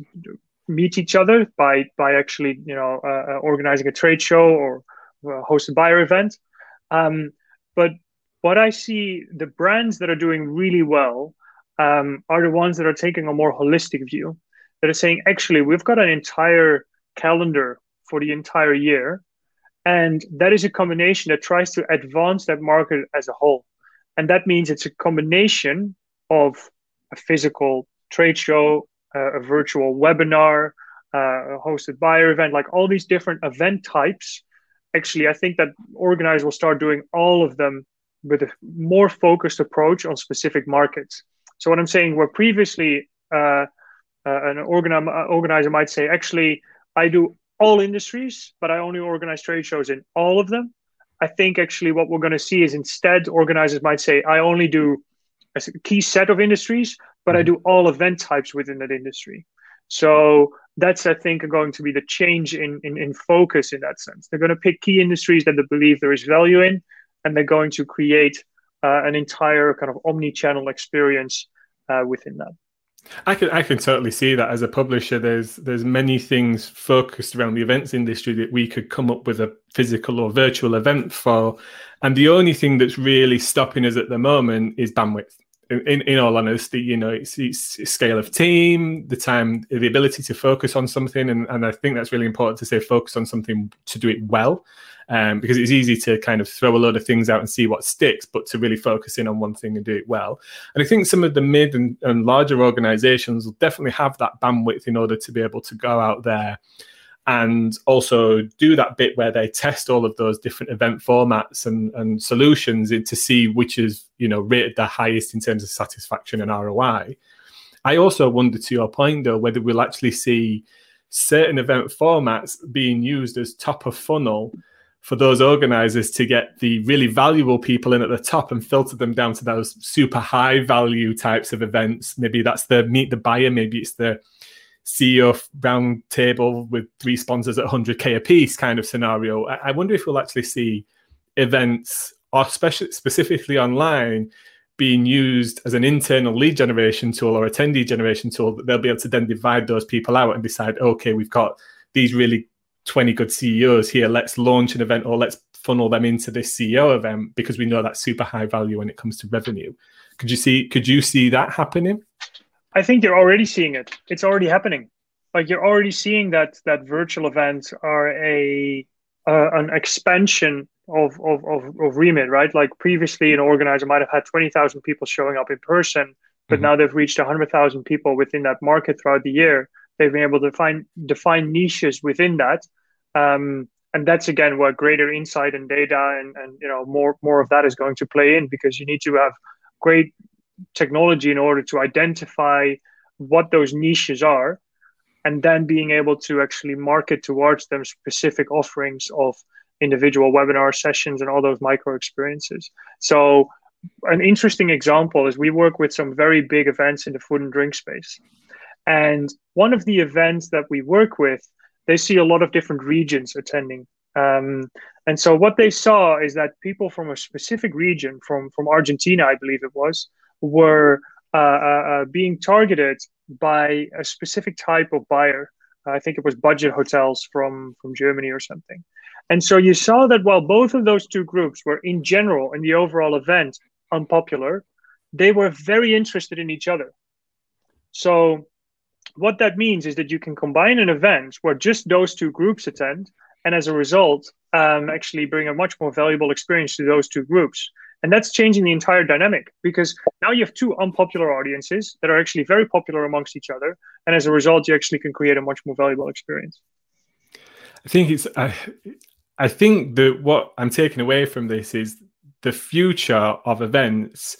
meet each other by actually, you know, organizing a trade show or host a buyer event. But what I see, the brands that are doing really well are the ones that are taking a more holistic view, that are saying, actually, we've got an entire calendar for the entire year. And that is a combination that tries to advance that market as a whole. And that means it's a combination of a physical trade show, a virtual webinar, a hosted buyer event, like all these different event types. Actually, I think that organizers will start doing all of them with a more focused approach on specific markets. So what I'm saying, where previously an organizer might say, actually, I do all industries, but I only organize trade shows in all of them. I think actually what we're going to see is, instead, organizers might say, I only do a key set of industries, but I do all event types within that industry. So that's, I think, going to be the change in focus in that sense. They're going to pick key industries that they believe there is value in, and they're going to create an entire kind of omni-channel experience within that. I can certainly see that as a publisher. There's many things focused around the events industry that we could come up with a physical or virtual event for, and the only thing that's really stopping us at the moment is bandwidth. In all honesty, you know, it's scale of team, the time, the ability to focus on something, and I think that's really important to say focus on something to do it well, because it's easy to kind of throw a load of things out and see what sticks, but to really focus in on one thing and do it well. And I think some of the mid and larger organizations will definitely have that bandwidth in order to be able to go out there and also do that bit where they test all of those different event formats and solutions to see which is, you know, rated the highest in terms of satisfaction and ROI. I also wonder, to your point, though, whether we'll actually see certain event formats being used as top of funnel for those organizers to get the really valuable people in at the top and filter them down to those super high value types of events. Maybe that's the meet the buyer, maybe it's the CEO round table with 3 sponsors at 100K a piece kind of scenario. I wonder if we'll actually see events, or specifically online, being used as an internal lead generation tool or attendee generation tool, that they'll be able to then divide those people out and decide, okay, we've got these really 20 good CEOs here. Let's launch an event, or let's funnel them into this CEO event because we know that's super high value when it comes to revenue. Could you see that happening? I think you're already seeing it. It's already happening. Like, you're already seeing that virtual events are an expansion of remit, right? Like, previously an organizer might have had 20,000 people showing up in person, but now they've reached 100,000 people within that market throughout the year. They've been able to define niches within that. And that's, again, where greater insight and data and you know, more of that is going to play in, because you need to have great technology in order to identify what those niches are, and then being able to actually market towards them specific offerings of individual webinar sessions and all those micro experiences. So an interesting example is we work with some very big events in the food and drink space. And one of the events that we work with, they see a lot of different regions attending. And so what they saw is that people from a specific region, from Argentina, I believe it was, were being targeted by a specific type of buyer. I think it was budget hotels from Germany or something. And so you saw that while both of those two groups were in general, in the overall event, unpopular, they were very interested in each other. So what that means is that you can combine an event where just those two groups attend, and as a result, actually bring a much more valuable experience to those two groups. And that's changing the entire dynamic, because now you have two unpopular audiences that are actually very popular amongst each other. And as a result, you actually can create a much more valuable experience. I think that what I'm taking away from this is the future of events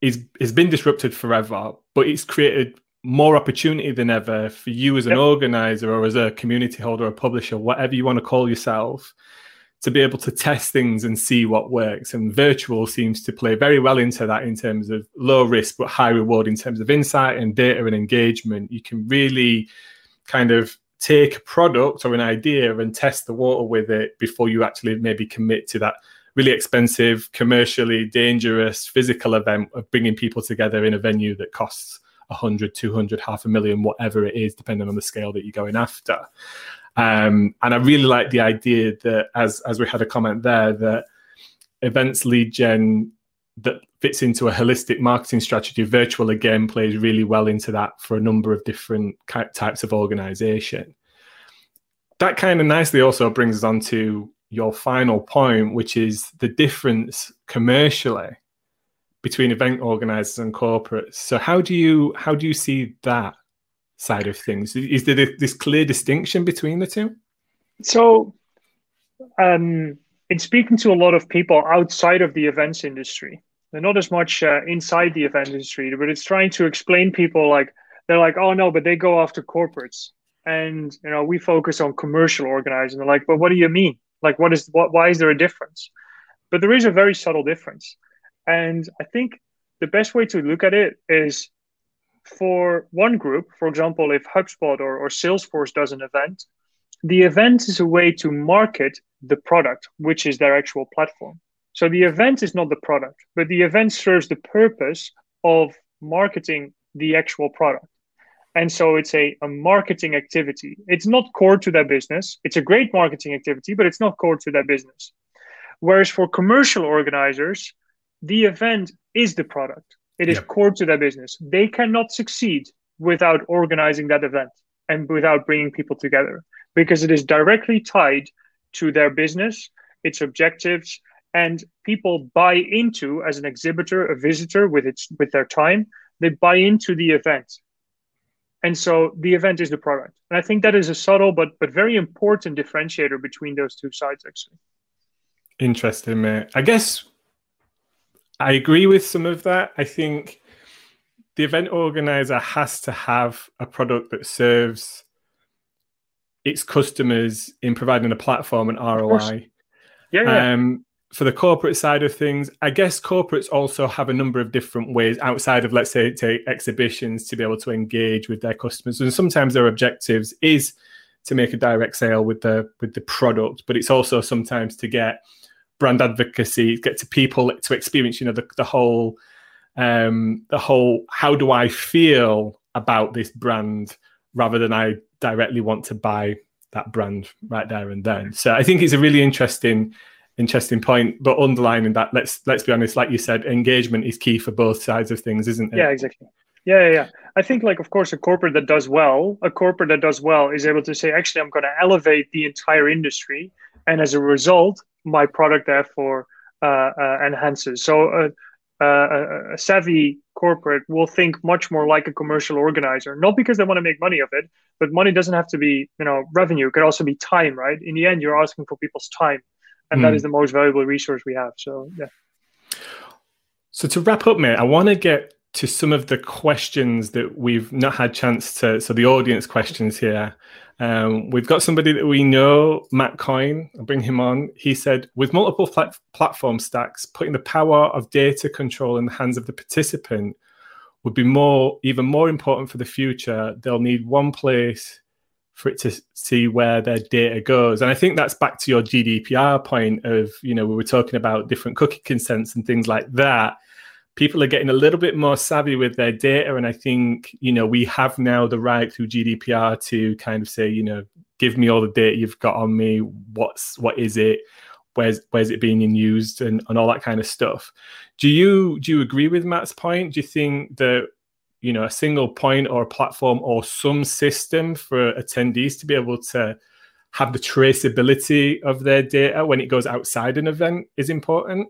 is been disrupted forever, but it's created more opportunity than ever for you as an organizer or as a community holder or publisher, whatever you want to call yourself, to be able to test things and see what works. And virtual seems to play very well into that in terms of low risk, but high reward in terms of insight and data and engagement. You can really kind of take a product or an idea and test the water with it before you actually maybe commit to that really expensive, commercially dangerous physical event of bringing people together in a venue that costs 100, 200, $500,000, whatever it is, depending on the scale that you're going after. And I really like the idea that, as we had a comment there, that events lead gen that fits into a holistic marketing strategy, virtual again plays really well into that for a number of different types of organization. That kind of nicely also brings us on to your final point, which is the difference commercially between event organizers and corporates. So how do you see that side of things? Is there this clear distinction between the two? So in speaking to a lot of people outside of the events industry, they're not as much inside the event industry, but it's trying to explain people, like, they're like, oh no, but they go after corporates, and you know, we focus on commercial organizing. They're like, but what do you mean? Like, why is there a difference? But there is a very subtle difference. And I think the best way to look at it is, for one group, for example, if HubSpot or Salesforce does an event, the event is a way to market the product, which is their actual platform. So the event is not the product, but the event serves the purpose of marketing the actual product. And so it's a marketing activity. It's not core to that business. It's a great marketing activity, but it's not core to that business. Whereas for commercial organizers, the event is the product. It is core to their business. They cannot succeed without organizing that event and without bringing people together, because it is directly tied to their business, its objectives, and people buy into, as an exhibitor, a visitor with their time, they buy into the event. And so the event is the product. And I think that is a subtle but very important differentiator between those two sides, actually. Interesting, mate. I guess I agree with some of that. I think the event organizer has to have a product that serves its customers in providing a platform and ROI. For the corporate side of things, I guess corporates also have a number of different ways outside of, let's say, take exhibitions to be able to engage with their customers. And sometimes their objectives is to make a direct sale with the product, but it's also sometimes to get brand advocacy, get to people to experience, you know, the whole how do I feel about this brand rather than I directly want to buy that brand right there and then. So I think it's a really interesting point, but underlining that, let's be honest, like you said, engagement is key for both sides of things, isn't it? Yeah, exactly. Yeah. I think, like, of course, a corporate that does well is able to say, actually, I'm going to elevate the entire industry, and as a result, my product therefore enhances. So a savvy corporate will think much more like a commercial organizer, not because they want to make money of it, but money doesn't have to be, you know, revenue. It could also be time, right? In the end, you're asking for people's time, and that is the most valuable resource we have. So, yeah. So to wrap up, mate, I want to get to some of the questions that we've not had chance to, so the audience questions here. We've got somebody that we know, Matt Coyne, I'll bring him on. He said, with multiple platform stacks, putting the power of data control in the hands of the participant would be even more important for the future. They'll need one place for it to see where their data goes. And I think that's back to your GDPR point of, you know, we were talking about different cookie consents and things like that. People are getting a little bit more savvy with their data. And I think, you know, we have now the right through GDPR to kind of say, you know, give me all the data you've got on me. What is it? Where's it being used and all that kind of stuff. Do you agree with Matt's point? Do you think that, you know, a single point or a platform or some system for attendees to be able to have the traceability of their data when it goes outside an event is important?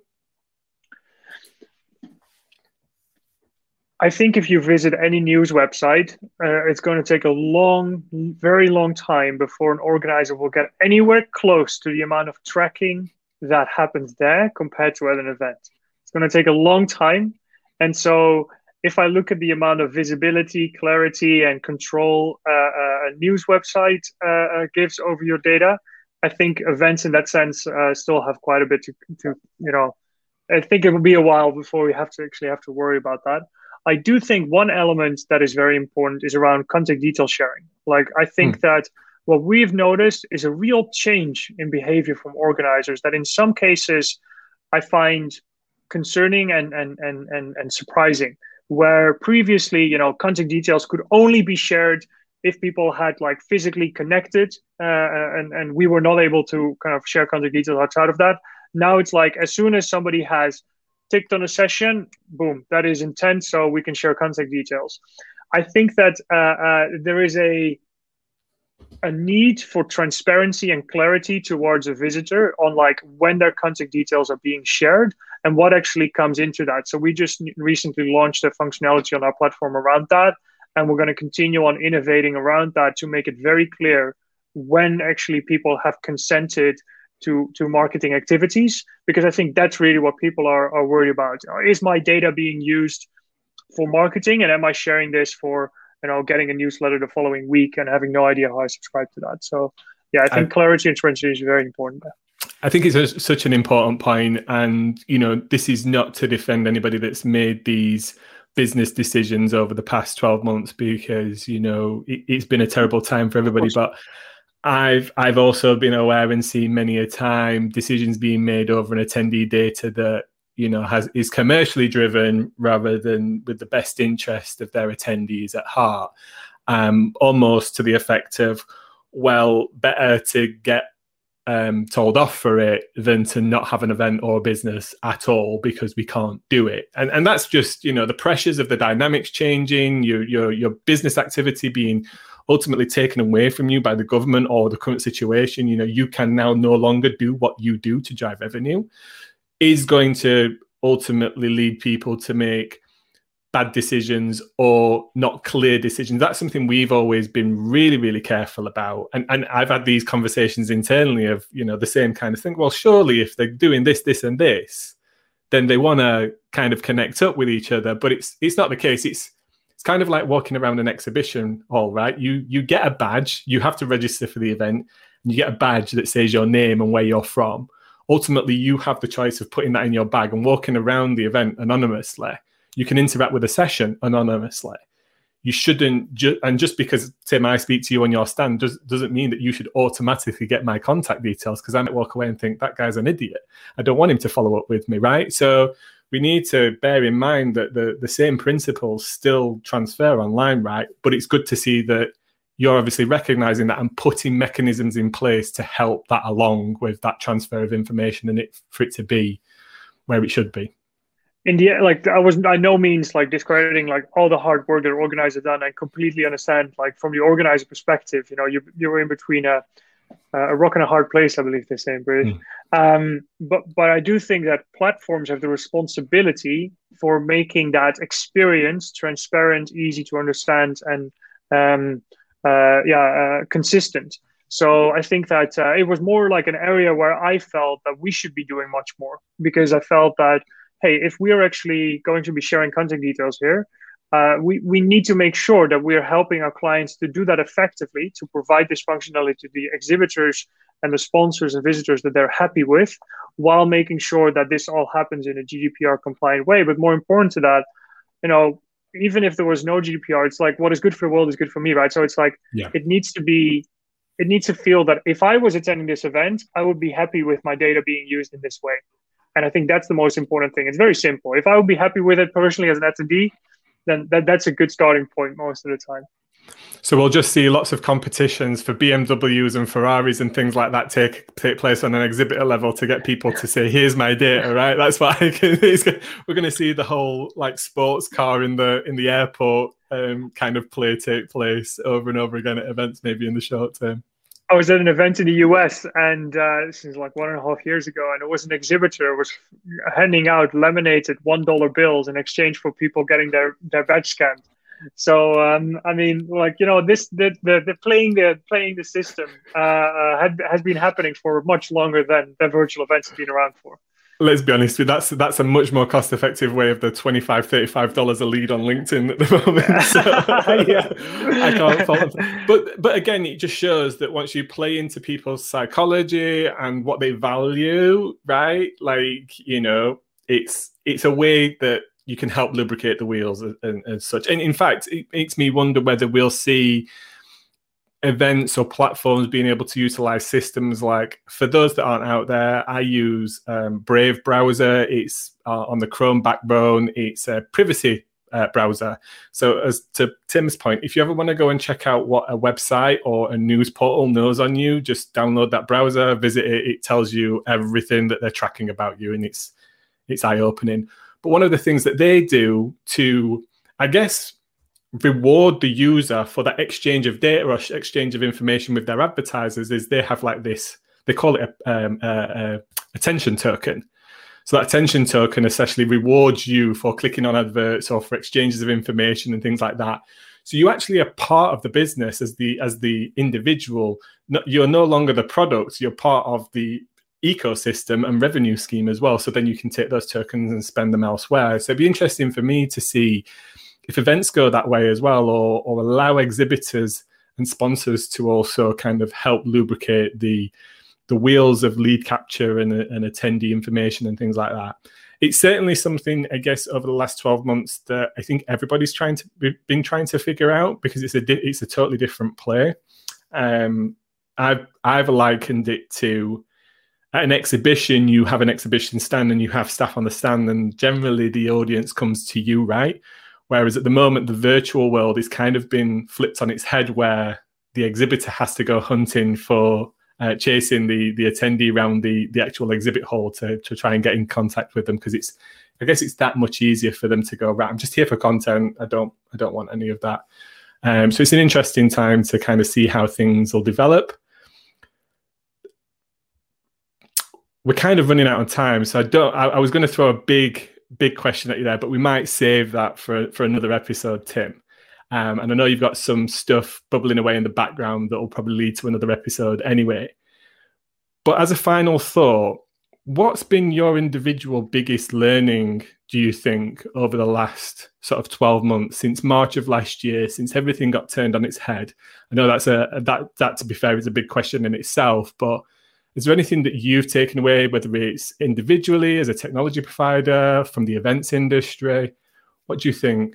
I think if you visit any news website, it's going to take a long, very long time before an organizer will get anywhere close to the amount of tracking that happens there compared to at an event. It's going to take a long time. And so if I look at the amount of visibility, clarity, and control a news website gives over your data, I think events in that sense still have quite a bit to, you know, I think it will be a while before we have to worry about that. I do think one element that is very important is around contact detail sharing. Like, I think that what we've noticed is a real change in behavior from organizers that in some cases I find concerning and surprising, where previously, you know, contact details could only be shared if people had, like, physically connected and we were not able to kind of share contact details outside of that. Now it's like, as soon as somebody has ticked on a session, boom, that is intent, so we can share contact details. I think that there is a need for transparency and clarity towards a visitor on, like, when their contact details are being shared and what actually comes into that. So we just recently launched a functionality on our platform around that, and we're going to continue on innovating around that to make it very clear when actually people have consented to marketing activities, because I think that's really what people are worried about. Is my data being used for marketing, and am I sharing this for, you know, getting a newsletter the following week and having no idea how I subscribe to that? So yeah, I think clarity and transparency is very important. I think it's such an important point, and, you know, this is not to defend anybody that's made these business decisions over the past 12 months, because, you know, it's been a terrible time for everybody, but I've also been aware and seen many a time decisions being made over an attendee data that, is commercially driven rather than with the best interest of their attendees at heart, almost to the effect of, well, better to get told off for it than to not have an event or business at all because we can't do it. And that's just, the pressures of the dynamics changing, your business activity being ultimately taken away from you by the government or the current situation. You can now no longer do what you do to drive revenue, is going to ultimately lead people to make bad decisions or not clear decisions. That's something we've always been really, really careful about. And I've had these conversations internally of, the same kind of thing. Well, surely if they're doing this, this, and this, then they want to kind of connect up with each other. But it's not the case. It's kind of like walking around an exhibition hall, right? You get a badge, you have to register for the event, and you get a badge that says your name and where you're from. Ultimately, you have the choice of putting that in your bag and walking around the event anonymously. You can interact with a session anonymously. You shouldn't, and just because, Tim, I speak to you on your stand doesn't mean that you should automatically get my contact details, because I might walk away and think, that guy's an idiot. I don't want him to follow up with me, right? So we need to bear in mind that the same principles still transfer online, right? But it's good to see that you're obviously recognizing that and putting mechanisms in place to help that along with that transfer of information and for it to be where it should be. In the end, I was by no means discrediting all the hard work that organizers done. I completely understand from the organizer perspective, you were in between a rock and a hard place, I believe they say in British. But I do think that platforms have the responsibility for making that experience transparent, easy to understand, and consistent. So I think that it was more an area where I felt that we should be doing much more, because I felt that, hey, if we are actually going to be sharing contact details here, we need to make sure that we are helping our clients to do that effectively, to provide this functionality to the exhibitors and the sponsors and visitors that they're happy with, while making sure that this all happens in a GDPR compliant way. But more important to that, even if there was no GDPR, it's what is good for the world is good for me, right? So it's it needs to feel that if I was attending this event, I would be happy with my data being used in this way. And I think that's the most important thing. It's very simple. If I would be happy with it personally as an attendee, then that's a good starting point most of the time. So we'll just see lots of competitions for BMWs and Ferraris and things like that take place on an exhibitor level to get people to say, here's my data, right? That's why we're going to see the whole sports car in the airport kind of play take place over and over again at events, maybe in the short term. I was at an event in the US, and this is 1.5 years ago, and it was an exhibitor was handing out laminated $1 bills in exchange for people getting their badge scanned. So playing the system has been happening for much longer than the virtual events have been around for. Let's be honest, that's a much more cost-effective way of the $25-$35 a lead on LinkedIn at the moment. So, I can't fault them. But again, it just shows that once you play into people's psychology and what they value, right? It's a way that you can help lubricate the wheels and such. And in fact, it makes me wonder whether we'll see events or platforms being able to utilize systems for those that aren't out there. I use Brave browser. It's on the Chrome backbone. It's a privacy browser. So as to Tim's point, if you ever want to go and check out what a website or a news portal knows on you, just download that browser, visit it. It tells you everything that they're tracking about you, and it's eye-opening. But one of the things that they do to, I guess, reward the user for that exchange of data or exchange of information with their advertisers is they have this, they call it a attention token. So that attention token essentially rewards you for clicking on adverts or for exchanges of information and things like that. So you actually are part of the business as the individual. You're no longer the product, you're part of the ecosystem and revenue scheme as well. So then you can take those tokens and spend them elsewhere. So it'd be interesting for me to see if events go that way as well, or allow exhibitors and sponsors to also kind of help lubricate the wheels of lead capture and attendee information and things like that. It's certainly something, I guess, over the last 12 months that I think everybody's been trying to figure out, because it's a totally different play. I've likened it to at an exhibition, you have an exhibition stand and you have staff on the stand, and generally the audience comes to you, right? Whereas at the moment, the virtual world is kind of been flipped on its head, where the exhibitor has to go hunting for chasing the attendee around the actual exhibit hall to try and get in contact with them, because it's, I guess it's that much easier for them to go, right, I'm just here for content. I don't want any of that. So it's an interesting time to kind of see how things will develop. We're kind of running out of time, so I was going to throw a big question at you there, but we might save that for another episode, Tim. And I know you've got some stuff bubbling away in the background that will probably lead to another episode anyway. But as a final thought, what's been your individual biggest learning, do you think, over the last sort of 12 months, since March of last year, since everything got turned on its head? I know that's that to be fair is a big question in itself, but is there anything that you've taken away, whether it's individually, as a technology provider, from the events industry? What do you think?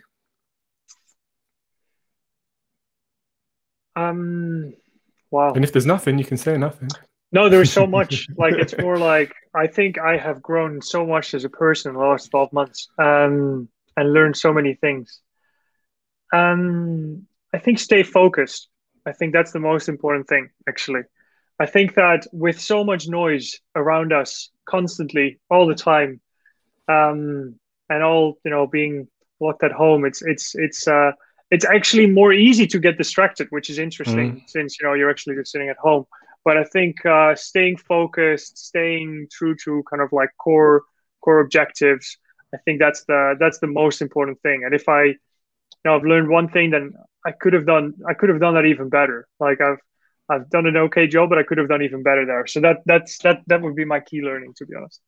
Wow. And if there's nothing, you can say nothing. No, there is so much. Like, it's more like, I think I have grown so much as a person in the last 12 months and learned so many things. I think stay focused. I think that's the most important thing, actually. I think that with so much noise around us constantly, all the time, and all, you know, being locked at home, it's actually more easy to get distracted, which is interesting, since, you know, you're actually just sitting at home. But I think staying focused, staying true to kind of like core objectives, I think that's the most important thing. And if I, you know, I've learned one thing, then I could have done that even better. Like I've done an okay job, but I could have done even better there. So that would be my key learning, to be honest.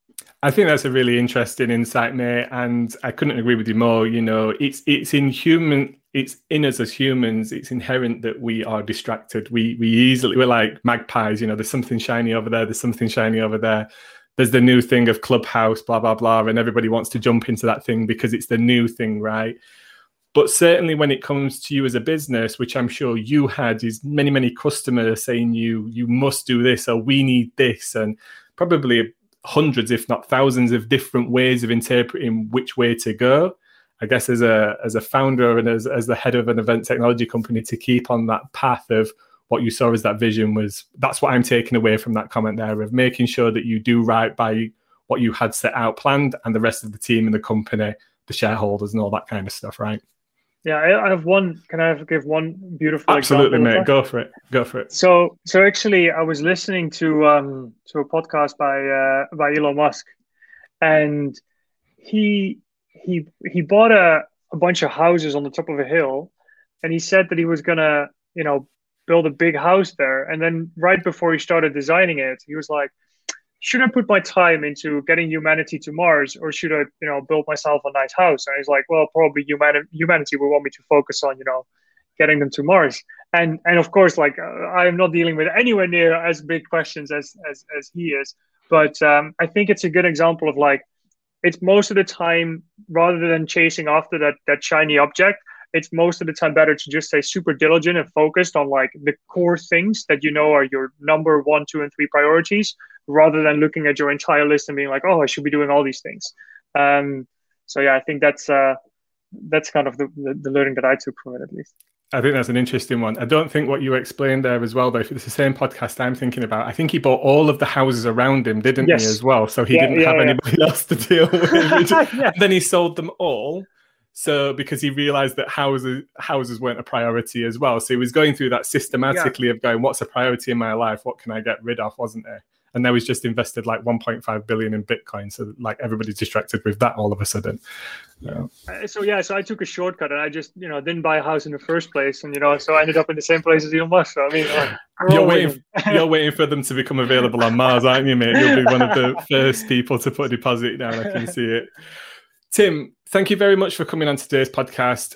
I think that's a really interesting insight, mate, and I couldn't agree with you more. You know, it's in us as humans. It's inherent that we are distracted. We're like magpies. You know, there's something shiny over there. There's something shiny over there. There's the new thing of Clubhouse, blah blah blah, and everybody wants to jump into that thing because it's the new thing, right? But certainly when it comes to you as a business, which I'm sure you had, is many, many customers saying you must do this, or we need this, and probably hundreds, if not thousands, of different ways of interpreting which way to go. I guess as a founder and as the head of an event technology company, to keep on that path of what you saw as that vision was, that's what I'm taking away from that comment there, of making sure that you do right by what you had set out, planned, and the rest of the team and the company, the shareholders and all that kind of stuff, right? Yeah, I have one. Can I give one beautiful example? Absolutely, mate. Go for it. So actually, I was listening to a podcast by Elon Musk, and he bought a bunch of houses on the top of a hill, and he said that he was gonna, you know, build a big house there. And then right before he started designing it, he was like, should I put my time into getting humanity to Mars, or should I, you know, build myself a nice house? And he's like, well, probably humanity will want me to focus on, you know, getting them to Mars. And of course, like, I am not dealing with anywhere near as big questions as he is. But I think it's a good example of, like, it's most of the time, rather than chasing after that shiny object, it's most of the time better to just stay super diligent and focused on, like, the core things that you know are your number 1, 2, and 3 priorities, rather than looking at your entire list and being like, oh, I should be doing all these things. So yeah, I think that's kind of the learning that I took from it, at least. I think that's an interesting one. I don't think what you explained there as well, though, if it's the same podcast I'm thinking about, I think he bought all of the houses around him, didn't he, as well? So he didn't have anybody else to deal with. Then he sold them all. So because he realized that houses weren't a priority as well. So he was going through that systematically of going, what's a priority in my life? What can I get rid of? Wasn't there? And now he's just invested like 1.5 billion in Bitcoin. So like everybody's distracted with that all of a sudden. So I took a shortcut and I just, you know, didn't buy a house in the first place. And, you know, so I ended up in the same place as Elon Musk. So, I mean, like, you're waiting for them to become available on Mars, aren't you, mate? You'll be one of the first people to put a deposit down. I can see it. Tim, thank you very much for coming on today's podcast.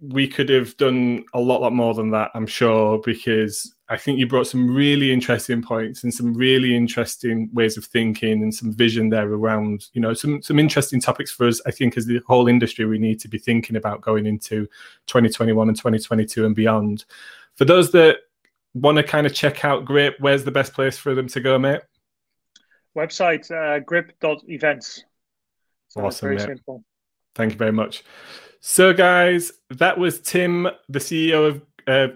We could have done a lot more than that, I'm sure, because I think you brought some really interesting points and some really interesting ways of thinking and some vision there around, you know, some interesting topics for us, I think, as the whole industry we need to be thinking about going into 2021 and 2022 and beyond. For those that want to kind of check out Grip, where's the best place for them to go, mate? website, grip.events. So awesome. Very simple. Thank you very much. So guys, that was Tim, the CEO of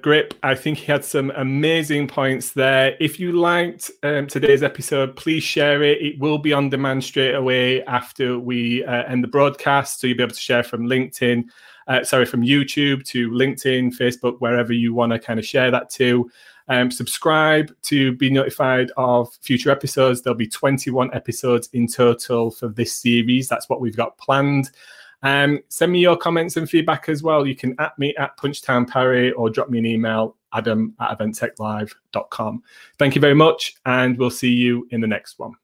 Grip. I think he had some amazing points there. If you liked today's episode, please share it. It will be on demand straight away after we end the broadcast. So you'll be able to share from LinkedIn, from YouTube to LinkedIn, Facebook, wherever you want to kind of share that to. Subscribe to be notified of future episodes. There'll be 21 episodes in total for this series. That's what we've got planned. Send me your comments and feedback as well. You can at me at punchtownparry or drop me an email, adam@eventtechlive.com. Thank you very much, and we'll see you in the next one.